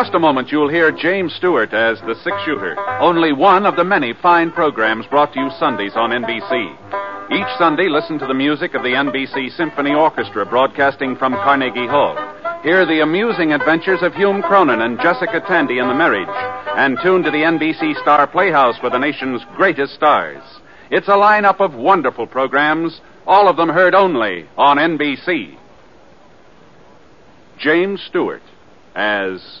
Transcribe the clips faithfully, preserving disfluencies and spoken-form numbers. just a moment, you'll hear James Stewart as the Six Shooter, only one of the many fine programs brought to you Sundays on N B C. Each Sunday, listen to the music of the N B C Symphony Orchestra broadcasting from Carnegie Hall. Hear the amusing adventures of Hume Cronin and Jessica Tandy in The Marriage, and tune to the N B C Star Playhouse for the nation's greatest stars. It's a lineup of wonderful programs, all of them heard only on N B C. James Stewart as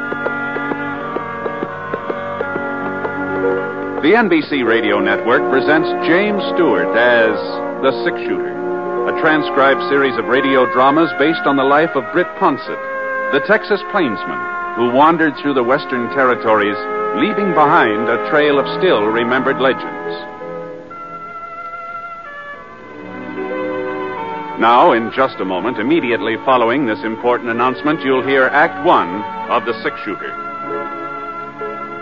The N B C Radio Network presents James Stewart as The Six Shooter, a transcribed series of radio dramas based on the life of Britt Ponsett, the Texas plainsman who wandered through the Western Territories, leaving behind a trail of still remembered legends. Now, in just a moment, immediately following this important announcement, you'll hear Act One of The Six Shooter.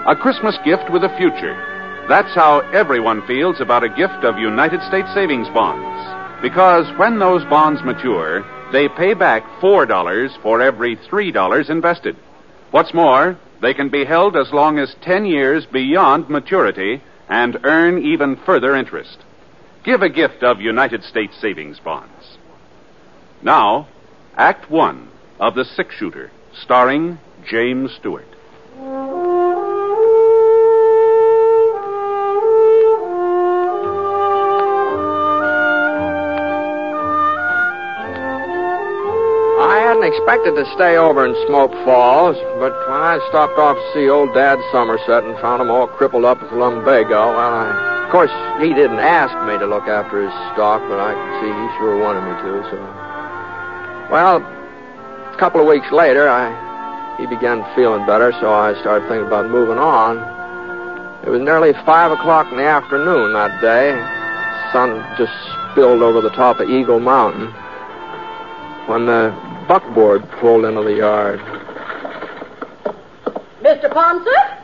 A Christmas gift with a future. That's how everyone feels about a gift of United States savings bonds. Because when those bonds mature, they pay back four dollars for every three dollars invested. What's more, they can be held as long as ten years beyond maturity and earn even further interest. Give a gift of United States savings bonds. Now, Act One of The Six Shooter, starring James Stewart. Expected to stay over in Smoke Falls, but when I stopped off to see old Dad Somerset and found him all crippled up with lumbago, well, I, of course, he didn't ask me to look after his stock, but I could see he sure wanted me to, so... Well, a couple of weeks later, I he began feeling better, so I started thinking about moving on. It was nearly five o'clock in the afternoon that day. The sun just spilled over the top of Eagle Mountain when the buckboard pulled into the yard. Mister Ponsett?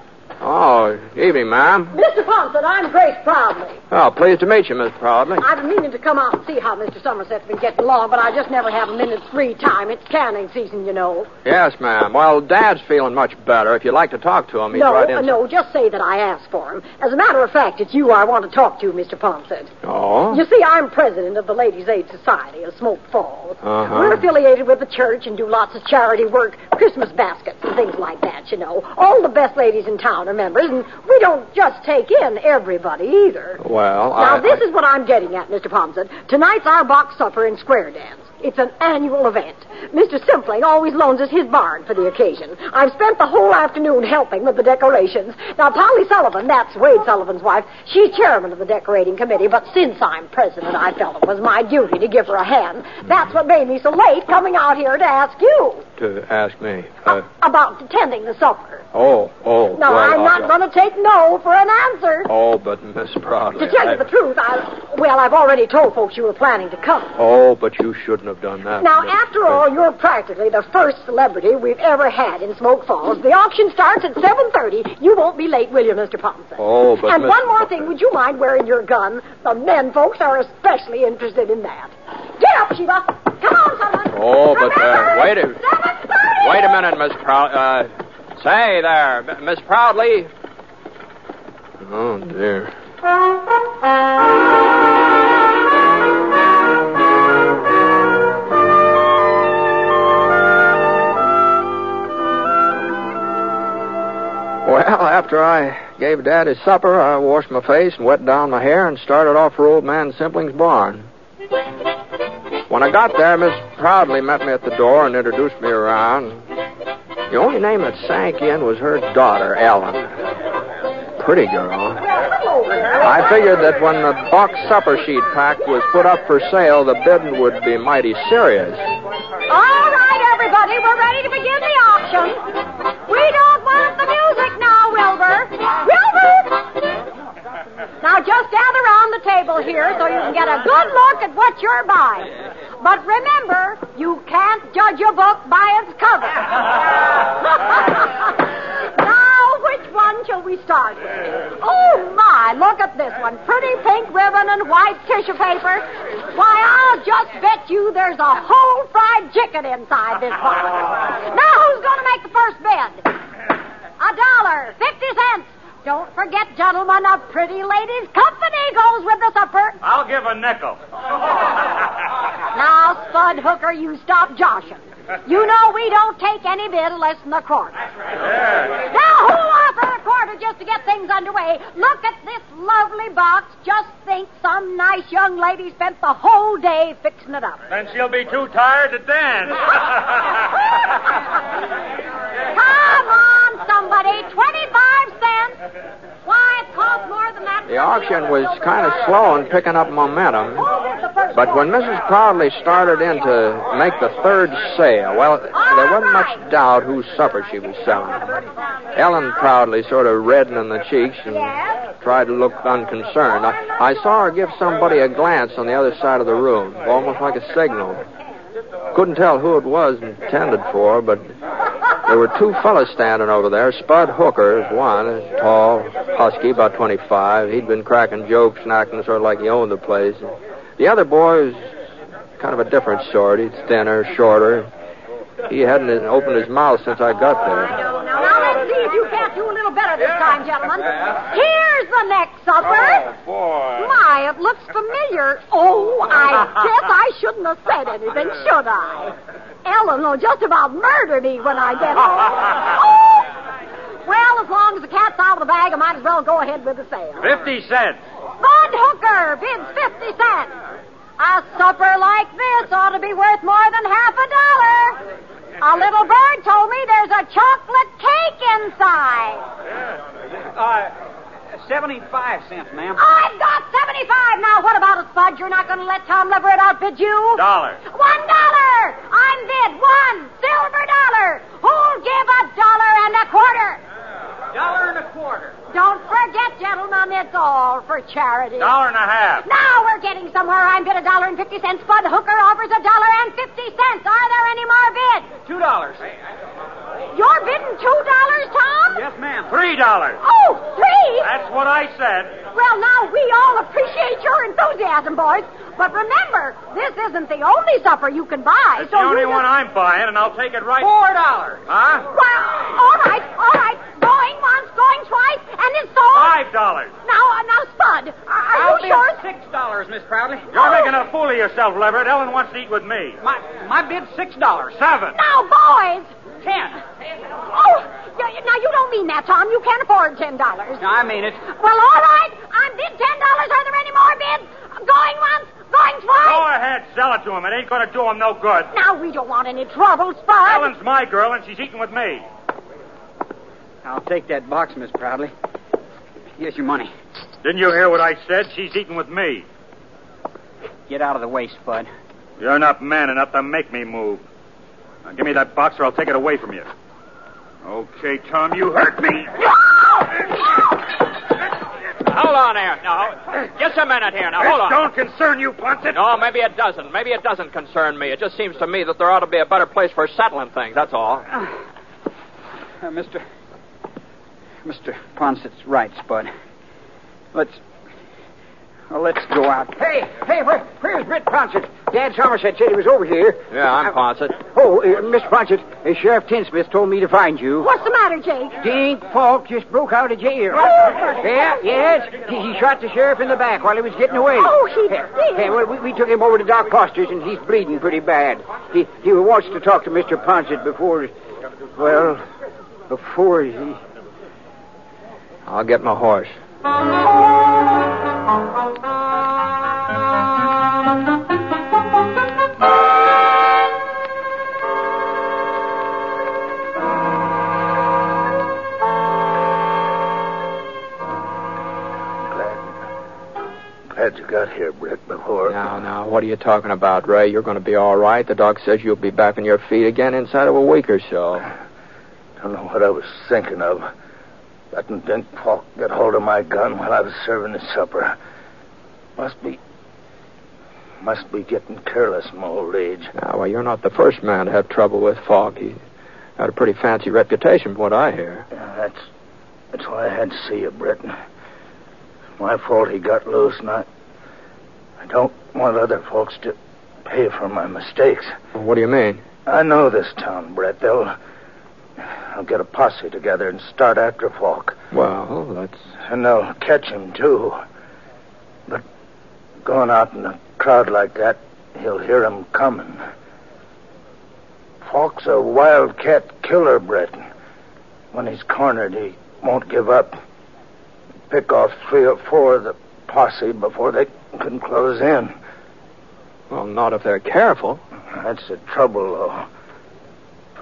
Oh, evening, ma'am. Mister Ponsett, I'm Grace Proudly. Oh, pleased to meet you, Miss Proudly. I've been meaning to come out and see how Mister Somerset's been getting along, but I just never have a minute's free time. It's canning season, you know. Yes, ma'am. Well, Dad's feeling much better. If you'd like to talk to him, he's no, right in. No, no, just say that I asked for him. As a matter of fact, it's you I want to talk to, Mister Ponsett. Oh? You see, I'm president of the Ladies' Aid Society of Smoke Falls. Uh-huh. We're affiliated with the church and do lots of charity work, Christmas baskets and things like that, you know. All the best ladies in town are members, and we don't just take in everybody either. Well, now, I, this I... is what I'm getting at, Mister Ponsett. Tonight's our box supper and square dance. It's an annual event. Mister Simpling always loans us his barn for the occasion. I've spent the whole afternoon helping with the decorations. Now, Polly Sullivan, that's Wade Sullivan's wife, she's chairman of the decorating committee, but since I'm president, I felt it was my duty to give her a hand. That's what made me so late coming out here to ask you. To ask me? Uh... A- about attending the supper. Oh, oh. No, well, I'm not right. going to take no for an answer. Oh, but Miss Proudly... To tell I... you the truth, I... Well, I've already told folks you were planning to come. Oh, but you shouldn't have done that. Now, but, after but... all, you're practically the first celebrity we've ever had in Smoke Falls. The auction starts at seven thirty. You won't be late, will you, Mister Ponsett? Oh, but... And Miss... one more thing. Would you mind wearing your gun? The men folks are especially interested in that. Get up, Sheba. Come on, someone. Oh, remember, but... Uh, wait a... seven thirty Wait a minute, Miss Proudly. Uh, say there, Miss Proudly. Oh, dear. Well, after I gave Dad his supper, I washed my face and wet down my hair and started off for old man Simpling's barn. When I got there, Miss Proudly met me at the door and introduced me around. The only name that sank in was her daughter, Ellen. Pretty girl. I figured that when the box supper sheet pack was put up for sale, the bid would be mighty serious. All right, everybody, we're ready to begin the auction. We don't want the music now, Wilbur. Wilbur! just gather round the table here so you can get a good look at what you're buying. But remember, you can't judge a book by its cover. Now, which one shall we start with? Oh, my, look at this one. Pretty pink ribbon and white tissue paper. Why, I'll just bet you there's a whole fried chicken inside this one. Now, who's going to make the first bid? A dollar, fifty cents. Don't forget, gentlemen, a pretty lady's company goes with the supper. I'll give a nickel. Now, Spud Hooker, you stop joshing. You know we don't take any bid less than a quarter. Yeah. Now, who offered a quarter just to get things underway? Look at this lovely box. Just think some nice young lady spent the whole day fixing it up. Then she'll be too tired to dance. Come on, somebody. twenty-five cents. Why, it costs more than that. The auction was kind of slow in picking up momentum. But when Missus Proudly started in to make the third sale, well, there wasn't much doubt whose supper she was selling. Ellen Proudly sort of reddened in the cheeks and tried to look unconcerned. I, I saw her give somebody a glance on the other side of the room, almost like a signal. Couldn't tell who it was intended for, but there were two fellas standing over there. Spud Hooker is one, tall, husky, about twenty-five. He'd been cracking jokes and acting sort of like he owned the place. The other boy was kind of a different sort. He's thinner, shorter. He hadn't opened his mouth since I got there. Now, let's see if you can't do a little better this time, gentlemen. Here's the next supper. Oh, boy. My, it looks familiar. Oh, I guess I shouldn't have said anything, should I? Ellen will just about murder me when I get home. Oh! Well, as long as the cat's out of the bag, I might as well go ahead with the sale. Fifty cents. Bud Hooker bids fifty cents. A supper like this ought to be worth more than half a dollar. A little bird told me there's a chocolate cake inside. Uh, seventy-five cents, ma'am. I've got seventy-five. Now, what about it, Spud? You're not going to let Tom Leverett outbid you? Dollar. One dollar. I'm bid one silver dollar. Who'll give a dollar and a quarter? Dollar and a quarter. Don't forget, gentlemen, it's all for charity. Dollar and a half. Now we're getting somewhere. I'm bid a dollar and fifty cents. Spud Hooker offers a dollar and fifty cents. Are there any more bids? Two dollars. You're bidding two dollars, Tom? Yes, ma'am. Three dollars. Oh, three? That's what I said. Well, now, we all appreciate your enthusiasm, boys. But remember, this isn't the only supper you can buy. It's so the only one just... I'm buying, and I'll take it right... Four dollars. Huh? Well, all right, all right. Going once, going twice, and it's sold... Five dollars. Now, uh, now, Spud, are, are I'll you sure? Six dollars, Miss Proudly. You're oh. making a fool of yourself, Leverett. Ellen wants to eat with me. My my bid's six dollars. Seven. Now, boys. Ten. Oh, you, now, you don't mean that, Tom. You can't afford ten dollars. No, I mean it. Well, all right. I'm bid ten dollars. Are there any more bids? Going once, going twice? Go ahead. Sell it to him. It ain't going to do him no good. Now, we don't want any trouble, Spud. Ellen's my girl, and she's eating with me. I'll take that box, Miss Proudly. Here's your money. Didn't you hear what I said? She's eating with me. Get out of the way, Spud. You're not man enough to make me move. Now, give me that box or I'll take it away from you. Okay, Tom, you hurt me. Hold on there. Now, just a minute here. Now, hold on. It don't concern you, Ponsett. No, maybe it doesn't. Maybe it doesn't concern me. It just seems to me that there ought to be a better place for settling things, that's all. Uh, Mister... Mister Ponsett's right, Spud. Let's... Well, let's go out. Hey, hey, where, where's Britt Ponsett? Dad Somerset said he was over here. Yeah, I'm Ponsett. Oh, uh, Miss Ponsett, uh, Sheriff Tinsmith told me to find you. What's the matter, Jake? Dink Falk just broke out of jail. Oh, yeah, yes. He, he shot the sheriff in the back while he was getting away. Oh, he did. Hey, well, we, we took him over to Doc Foster's, and he's bleeding pretty bad. He, he wants to talk to Mister Ponsett before... Well, before he... I'll get my horse. I'm glad, glad you got here, Britt, before... Now, now, what are you talking about, Ray? You're going to be all right. The doc says you'll be back on your feet again inside of a week or so. I don't know what I was thinking of. Letting Dink Falk get hold of my gun while I was serving his supper. Must be... Must be getting careless in my old age. Now, well, you're not the first man to have trouble with Falk. He had a pretty fancy reputation from what I hear. Yeah, that's... That's why I had to see you, Britt. My fault he got loose, and I... I don't want other folks to pay for my mistakes. Well, what do you mean? I know this town, Britt. They'll... I'll get a posse together and start after Falk. Well, that's... And they'll catch him, too. But going out in a crowd like that, he'll hear him coming. Falk's a wildcat killer, Brett. When he's cornered, he won't give up. Pick off three or four of the posse before they can close in. Well, not if they're careful. That's the trouble, though.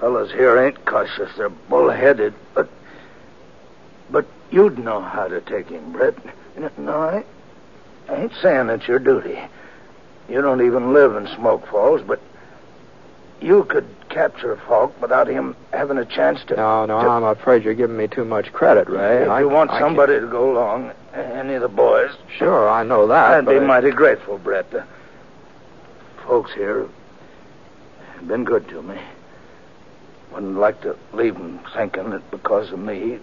Fellas here ain't cautious. They're bullheaded, but... But you'd know how to take him, Brett. No, I, I ain't saying it's your duty. You don't even live in Smoke Falls, but... You could capture Falk without him having a chance to... No, no, to... I'm afraid you're giving me too much credit, Ray. If I, you want I somebody can't... to go along, any of the boys... Sure, I know that, I'd be I... mighty grateful, Brett. The folks here have been good to me. Wouldn't like to leave them thinking that because of me,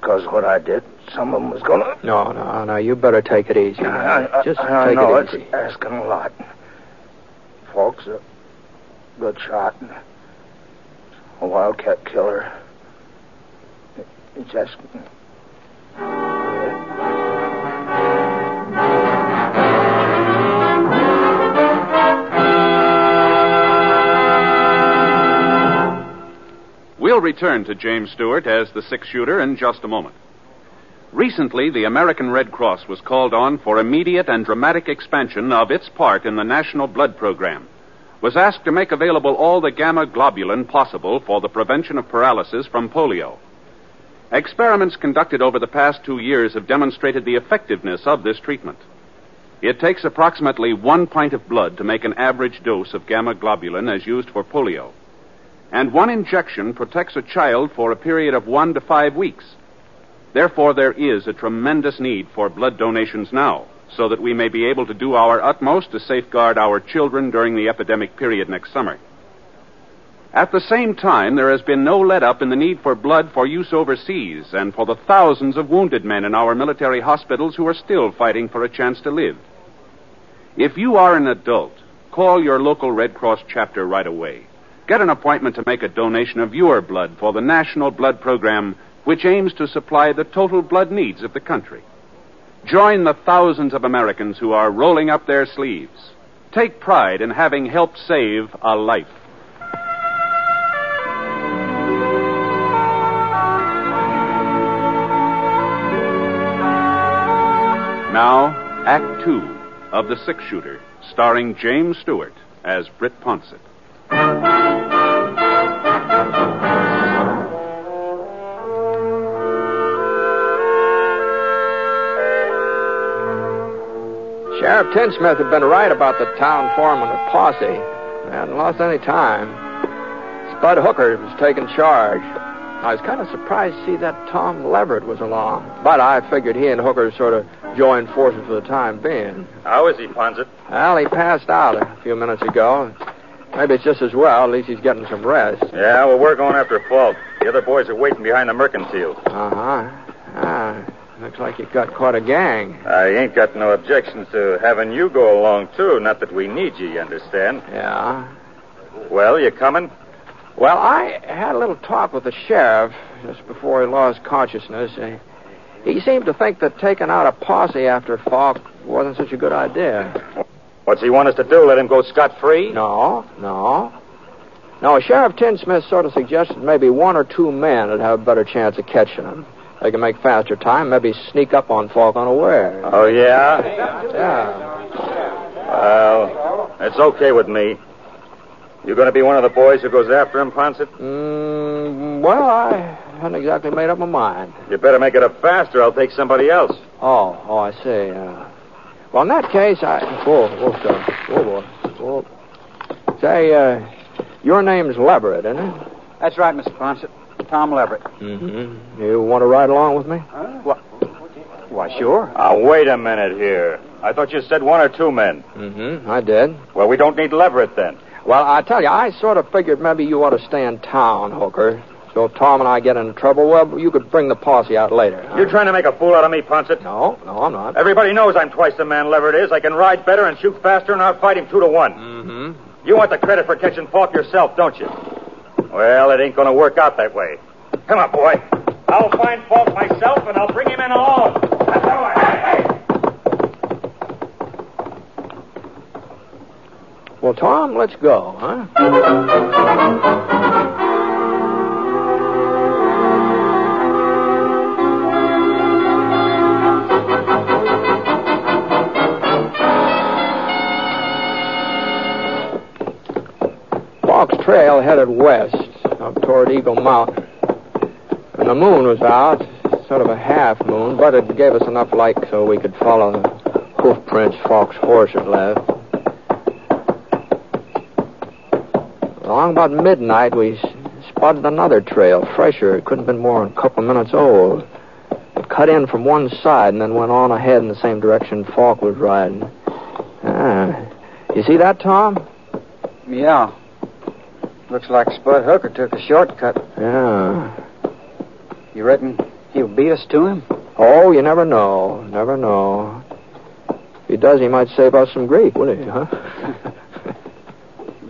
because of what I did, some of them was going to... No, no, no, you better take it easy. I, I, Just I, I take know, it easy. It's asking a lot. Falk's a good shot and a wildcat killer. It, it's asking... We'll return to James Stewart as the six-shooter in just a moment. Recently, the American Red Cross was called on for immediate and dramatic expansion of its part in the National Blood Program, was asked to make available all the gamma globulin possible for the prevention of paralysis from polio. Experiments conducted over the past two years have demonstrated the effectiveness of this treatment. It takes approximately one pint of blood to make an average dose of gamma globulin as used for polio. And one injection protects a child for a period of one to five weeks. Therefore, there is a tremendous need for blood donations now, so that we may be able to do our utmost to safeguard our children during the epidemic period next summer. At the same time, there has been no let-up in the need for blood for use overseas and for the thousands of wounded men in our military hospitals who are still fighting for a chance to live. If you are an adult, call your local Red Cross chapter right away. Get an appointment to make a donation of your blood for the National Blood Program, which aims to supply the total blood needs of the country. Join the thousands of Americans who are rolling up their sleeves. Take pride in having helped save a life. Now, Act Two of The Six Shooter, starring James Stewart as Britt Ponsett. Sheriff Tinsmith had been right about the town foreman of posse. They hadn't lost any time. Spud Hooker was taking charge. I was kind of surprised to see that Tom Leverett was along, but I figured he and Hooker sort of joined forces for the time being. How is he, Ponsett? Well, he passed out a few minutes ago. Maybe it's just as well. At least he's getting some rest. Yeah, well, we're going after Falk. The other boys are waiting behind the mercantile. Uh-huh. Ah. Looks like you've got quite a gang. I ain't got no objections to having you go along, too. Not that we need you, you understand? Yeah. Well, you coming? Well, I had a little talk with the sheriff just before he lost consciousness. He seemed to think that taking out a posse after Falk wasn't such a good idea. What's he want us to do, let him go scot-free? No, no. No, Sheriff Tinsmith sort of suggested maybe one or two men would have a better chance of catching him. They can make faster time, maybe sneak up on Falk unaware. Oh, yeah? Yeah. Well, it's okay with me. You going to be one of the boys who goes after him, Ponsett? Mm, well, I haven't exactly made up my mind. You better make it up fast or I'll take somebody else. Oh, oh, I see. Uh, well, in that case, I... Whoa, whoa, sir. Whoa, whoa, whoa. Say, uh, your name's Leverett, isn't it? That's right, Mister Ponsett. Tom Leverett. Mm-hmm. You want to ride along with me? Huh? Well, why, sure. Uh, wait a minute here. I thought you said one or two men. Mm-hmm, I did. Well, we don't need Leverett then. Well, I tell you, I sort of figured maybe you ought to stay in town, Hooker. So if Tom and I get into trouble, well, you could bring the posse out later. Huh? You're trying to make a fool out of me, Ponsett? No, no, I'm not. Everybody knows I'm twice the man Leverett is. I can ride better and shoot faster, and I'll fight him two to one. Mm-hmm. You want the credit for catching Falk yourself, don't you? Well, it ain't going to work out that way. Come on, boy. I'll find Falk myself, and I'll bring him in alone. That's how I... Hey, hey! Well, Tom, let's go, huh? Falk's trail headed west, up toward Eagle Mountain. And the moon was out, sort of a half moon, but it gave us enough light so we could follow the hoof prints Falk's horse had left. Along about midnight, we spotted another trail, fresher. It couldn't have been more than a couple minutes old. It cut in from one side and then went on ahead in the same direction Falk was riding. Ah. You see that, Tom? Yeah. Looks like Spud Hooker took a shortcut. Yeah. You reckon he'll beat us to him? Oh, you never know. Never know. If he does, he might save us some grief, wouldn't he, huh?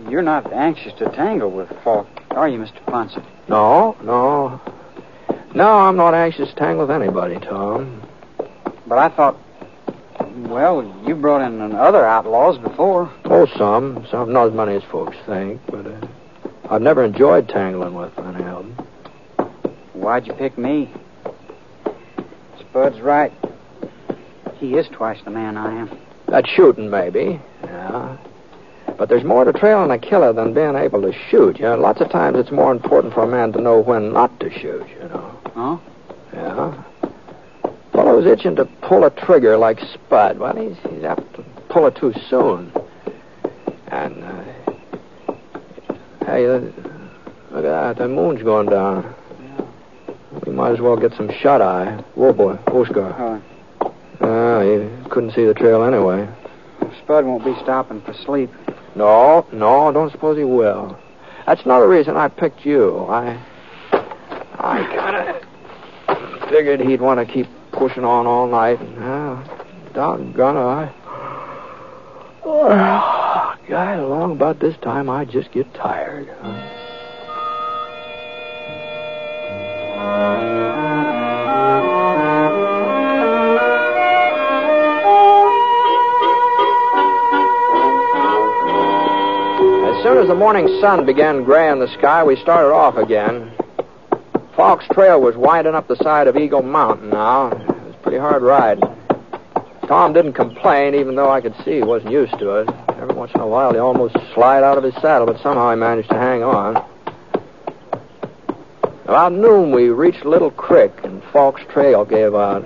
You're not anxious to tangle with Falk, are you, Mister Ponsett? No, no. No, I'm not anxious to tangle with anybody, Tom. But I thought... Well, you brought in other outlaws before. Oh, some. Some. Not as many as folks think, but... Uh... I've never enjoyed tangling with any of them. Why'd you pick me? Spud's right. He is twice the man I am. That's shooting, maybe. Yeah. But there's more to trailing a killer than being able to shoot. You know, lots of times it's more important for a man to know when not to shoot, you know. Oh? Yeah. Fellow's itching to pull a trigger like Spud. Well, he's, he's apt to pull it too soon. And, uh... Hey, look at that. The moon's going down. Yeah. We might as well get some shut-eye. Whoa, boy. Oscar. Oh. Uh, you couldn't see the trail anyway. Spud won't be stopping for sleep. No, no, don't suppose he will. That's another reason I picked you. I... I kind of figured he'd want to keep pushing on all night. Uh, doggone it, I... Oh. Guy, along about this time, I just get tired. Huh? As soon as the morning sun began graying the sky, we started off again. Falk's trail was winding up the side of Eagle Mountain now. It was a pretty hard ride. Tom didn't complain, even though I could see he wasn't used to it. Every once in a while, he almost slid out of his saddle, but somehow he managed to hang on. About noon, we reached Little Creek, and Falk's trail gave out.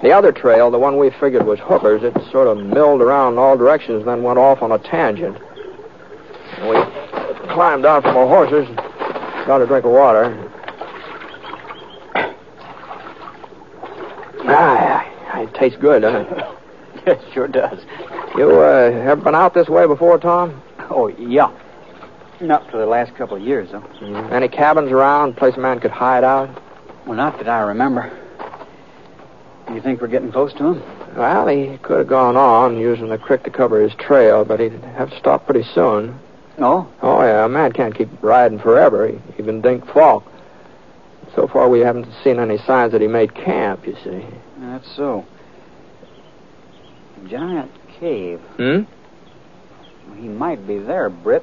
The other trail, the one we figured was Hooker's, it sort of milled around in all directions, then went off on a tangent. And we climbed down from our horses and got a drink of water. Ah, it tastes good, doesn't it? It sure does. You uh, ever been out this way before, Tom? Oh, yeah. Not for the last couple of years, though. Mm-hmm. Any cabins around, place a man could hide out? Well, not that I remember. You think we're getting close to him? Well, he could have gone on using the creek to cover his trail, but he'd have to stop pretty soon. No? Oh, yeah. A man can't keep riding forever, even Dink Falk. So far, we haven't seen any signs that he made camp, you see. That's so. Giant Cave. Hmm? He might be there, Britt.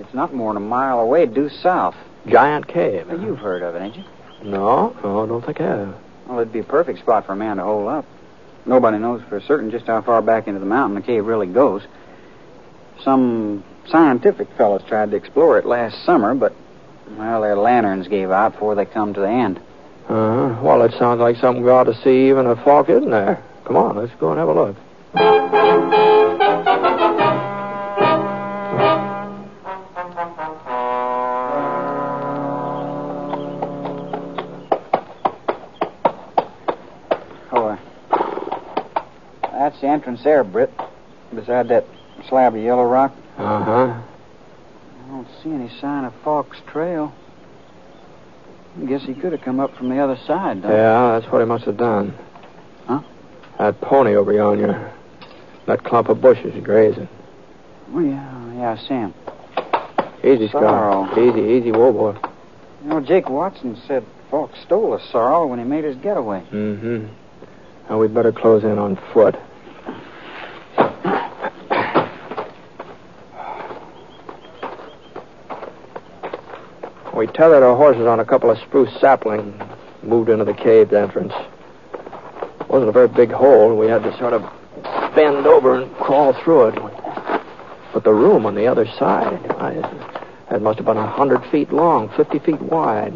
It's not more than a mile away due south. Giant Cave? Well, you've heard of it, ain't you? No, no, I don't think I have. Well, it'd be a perfect spot for a man to hole up. Nobody knows for certain just how far back into the mountain the cave really goes. Some scientific fellows tried to explore it last summer, but, well, their lanterns gave out before they come to the end. Uh-huh. Well, it sounds like something we ought to see even if Falk isn't there. Come on, let's go and have a look. entrance there, Britt, beside that slab of yellow rock. Uh-huh. I don't see any sign of Falk's trail. I guess he could have come up from the other side, don't Yeah, he? That's what he must have done. Huh? That pony over yonder. That clump of bushes grazing. Well, yeah, yeah, I see him. Easy, Scott. Easy, easy, whoa, boy. You know, Jake Watson said Falk stole a sorrel when he made his getaway. Mm-hmm. Now, we'd better close in on foot. We tethered our horses on a couple of spruce saplings, moved into the cave entrance. It wasn't a very big hole. We had to sort of bend over and crawl through it. But the room on the other side, I, it must have been a hundred feet long, fifty feet wide.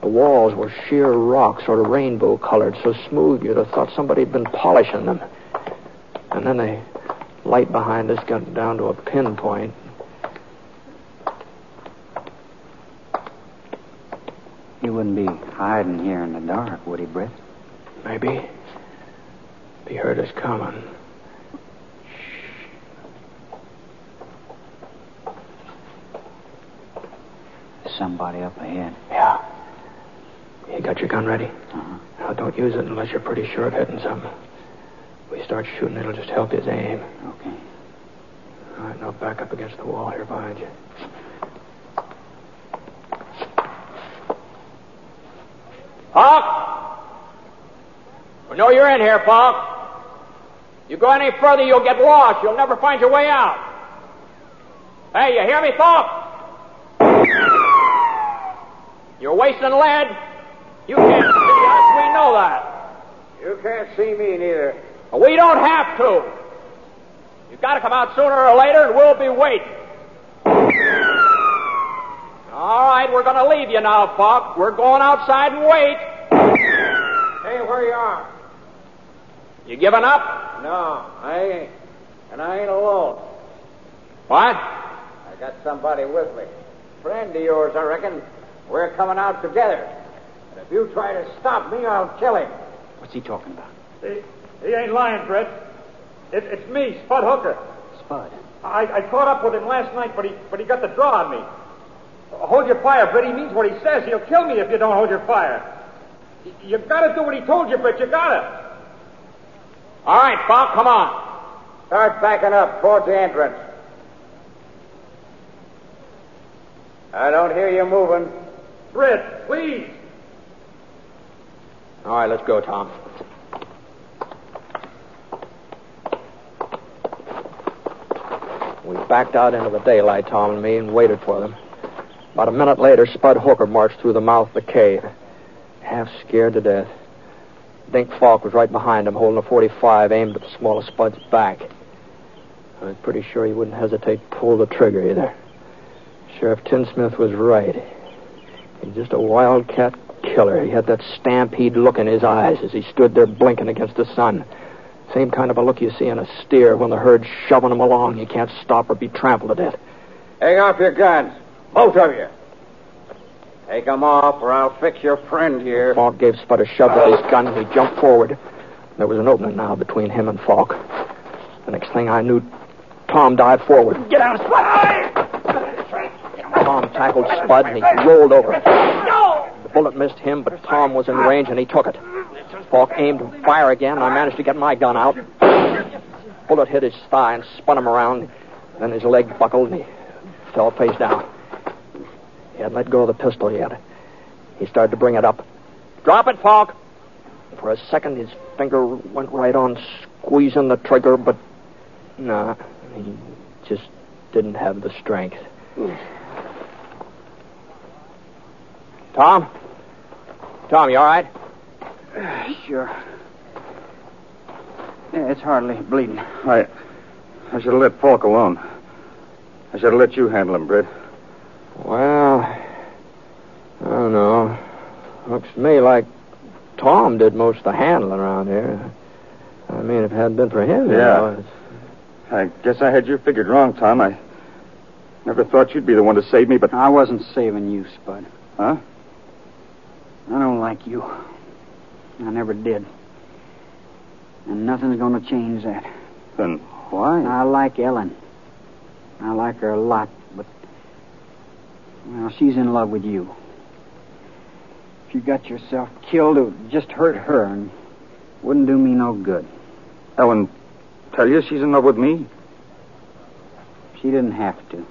The walls were sheer rock, sort of rainbow colored, so smooth you'd have thought somebody had been polishing them. And then the light behind us got down to a pinpoint. He wouldn't be hiding here in the dark, would he, Britt? Maybe. If he heard us coming. There's somebody up ahead. Yeah. You got your gun ready? Uh-huh. Now, don't use it unless you're pretty sure of hitting something. If we start shooting, it'll just help his aim. Okay. All right, now back up against the wall here behind you. Falk! We know you're in here, Falk. You go any further, you'll get lost. You'll never find your way out. Hey, you hear me, Falk? You're wasting lead. You can't see us. We know that. You can't see me neither. We don't have to. You've got to come out sooner or later, and we'll be waiting. All right, we're going to leave you now, Falk. We're going outside and wait. Stay where you are. You giving up? No, I ain't. And I ain't alone. What? I got somebody with me. Friend of yours, I reckon. We're coming out together. And if you try to stop me, I'll kill him. What's he talking about? He, he ain't lying, Britt. It, it's me, Spud Hooker. Spud? I, I caught up with him last night, but he, but he got the draw on me. Hold your fire, Britt. He means what he says. He'll kill me if you don't hold your fire. You've got to do what he told you, Britt. You got to. All right, Bob, come on. Start backing up towards the entrance. I don't hear you moving. Britt, please. All right, let's go, Tom. We backed out into the daylight, Tom and me, and waited for them. About a minute later, Spud Hooker marched through the mouth of the cave, half scared to death. Dink Falk was right behind him, holding a forty-five aimed at the small of Spud's back. I was pretty sure he wouldn't hesitate to pull the trigger either. Sheriff Tinsmith was right. He's just a wildcat killer. He had that stampede look in his eyes as he stood there blinking against the sun. Same kind of a look you see in a steer when the herd's shoving him along. You can't stop or be trampled to death. Hang off your guns. Both of you. Take them off, or I'll fix your friend here. Falk gave Spud a shove with his gun, and he jumped forward. There was an opening now between him and Falk. The next thing I knew, Tom dived forward. Get out of Spud! Tom tackled Spud, and he rolled over. No! The bullet missed him, but Tom was in range, and he took it. Falk aimed to fire again, and I managed to get my gun out. The bullet hit his thigh and spun him around. Then his leg buckled, and he fell face down. He hadn't let go of the pistol yet. He started to bring it up. Drop it, Falk! For a second, his finger went right on squeezing the trigger, but no, nah, he just didn't have the strength. Tom? Tom, you all right? Uh, sure. Yeah, it's hardly bleeding. I, I should have let Falk alone. I should have let you handle him, Britt. Well, I don't know. Looks to me like Tom did most of the handling around here. I mean, if it hadn't been for him, yeah. You know, I guess I had you figured wrong, Tom. I never thought you'd be the one to save me, but... I wasn't saving you, Spud. Huh? I don't like you. I never did. And nothing's going to change that. Then why? I like Ellen. I like her a lot, but... Well, she's in love with you. If you got yourself killed, it would just hurt her and wouldn't do me no good. Ellen, tell you she's in love with me? She didn't have to.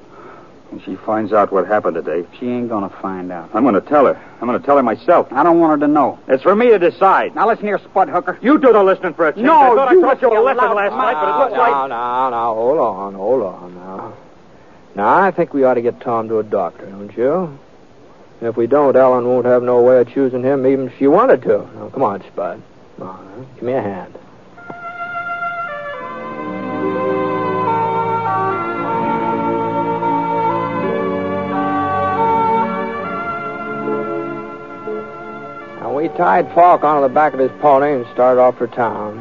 When she finds out what happened today... She ain't gonna find out. I'm gonna tell her. I'm gonna tell her myself. I don't want her to know. It's for me to decide. Now listen here, Spud Hooker. You do the listening for a change. No, I thought you I taught you a lesson last night, but it looks like... No, no, no, hold on, hold on now. Now, I think we ought to get Tom to a doctor, don't you? And if we don't, Ellen won't have no way of choosing him even if she wanted to. Now, come on, Spud. Come on, give me a hand. We tied Falk onto the back of his pony and started off for town.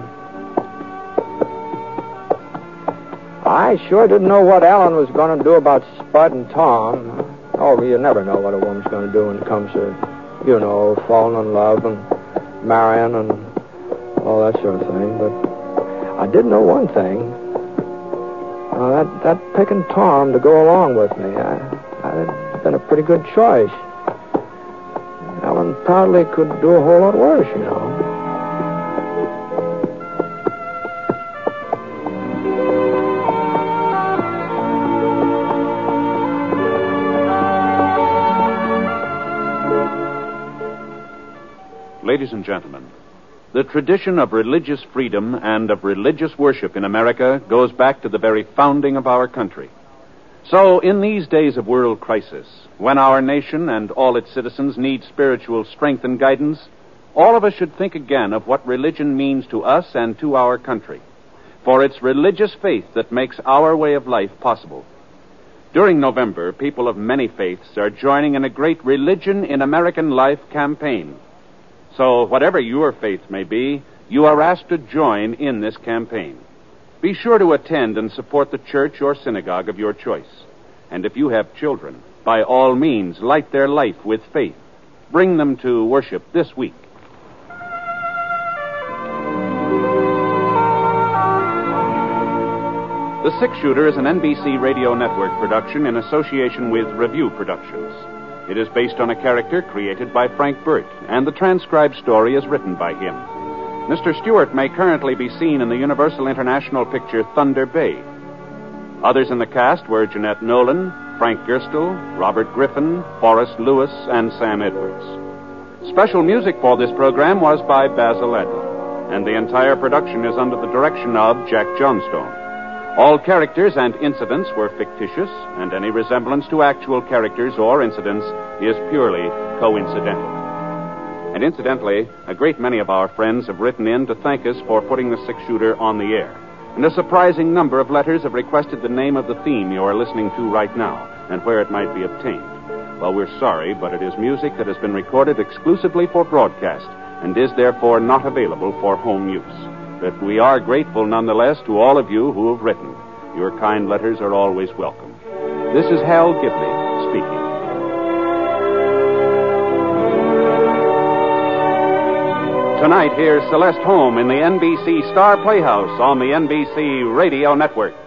I sure didn't know what Ellen was going to do about Spud and Tom. Oh, you never know what a woman's going to do when it comes to, you know, falling in love and marrying and all that sort of thing. But I did know one thing. Uh, that, that picking Tom to go along with me, I, that had been a pretty good choice. Ellen Proudly could do a whole lot worse, you know. Ladies and gentlemen, the tradition of religious freedom and of religious worship in America goes back to the very founding of our country. So, in these days of world crisis, when our nation and all its citizens need spiritual strength and guidance, all of us should think again of what religion means to us and to our country, for it's religious faith that makes our way of life possible. During November, people of many faiths are joining in a great Religion in American Life campaign. So, whatever your faith may be, you are asked to join in this campaign. Be sure to attend and support the church or synagogue of your choice. And if you have children, by all means, light their life with faith. Bring them to worship this week. The Six Shooter is an N B C Radio Network production in association with Revue Productions. It is based on a character created by Frank Burt, and the transcribed story is written by him. Mister Stewart may currently be seen in the Universal International picture Thunder Bay. Others in the cast were Jeanette Nolan, Frank Gerstle, Robert Griffin, Forrest Lewis, and Sam Edwards. Special music for this program was by Basil Edle, and the entire production is under the direction of Jack Johnstone. All characters and incidents were fictitious, and any resemblance to actual characters or incidents is purely coincidental. And incidentally, a great many of our friends have written in to thank us for putting the six-shooter on the air. And a surprising number of letters have requested the name of the theme you are listening to right now and where it might be obtained. Well, we're sorry, but it is music that has been recorded exclusively for broadcast and is therefore not available for home use. But we are grateful nonetheless to all of you who have written. Your kind letters are always welcome. This is Hal Gibney speaking. Tonight, here's Celeste Holm in the N B C Star Playhouse on the N B C Radio Network.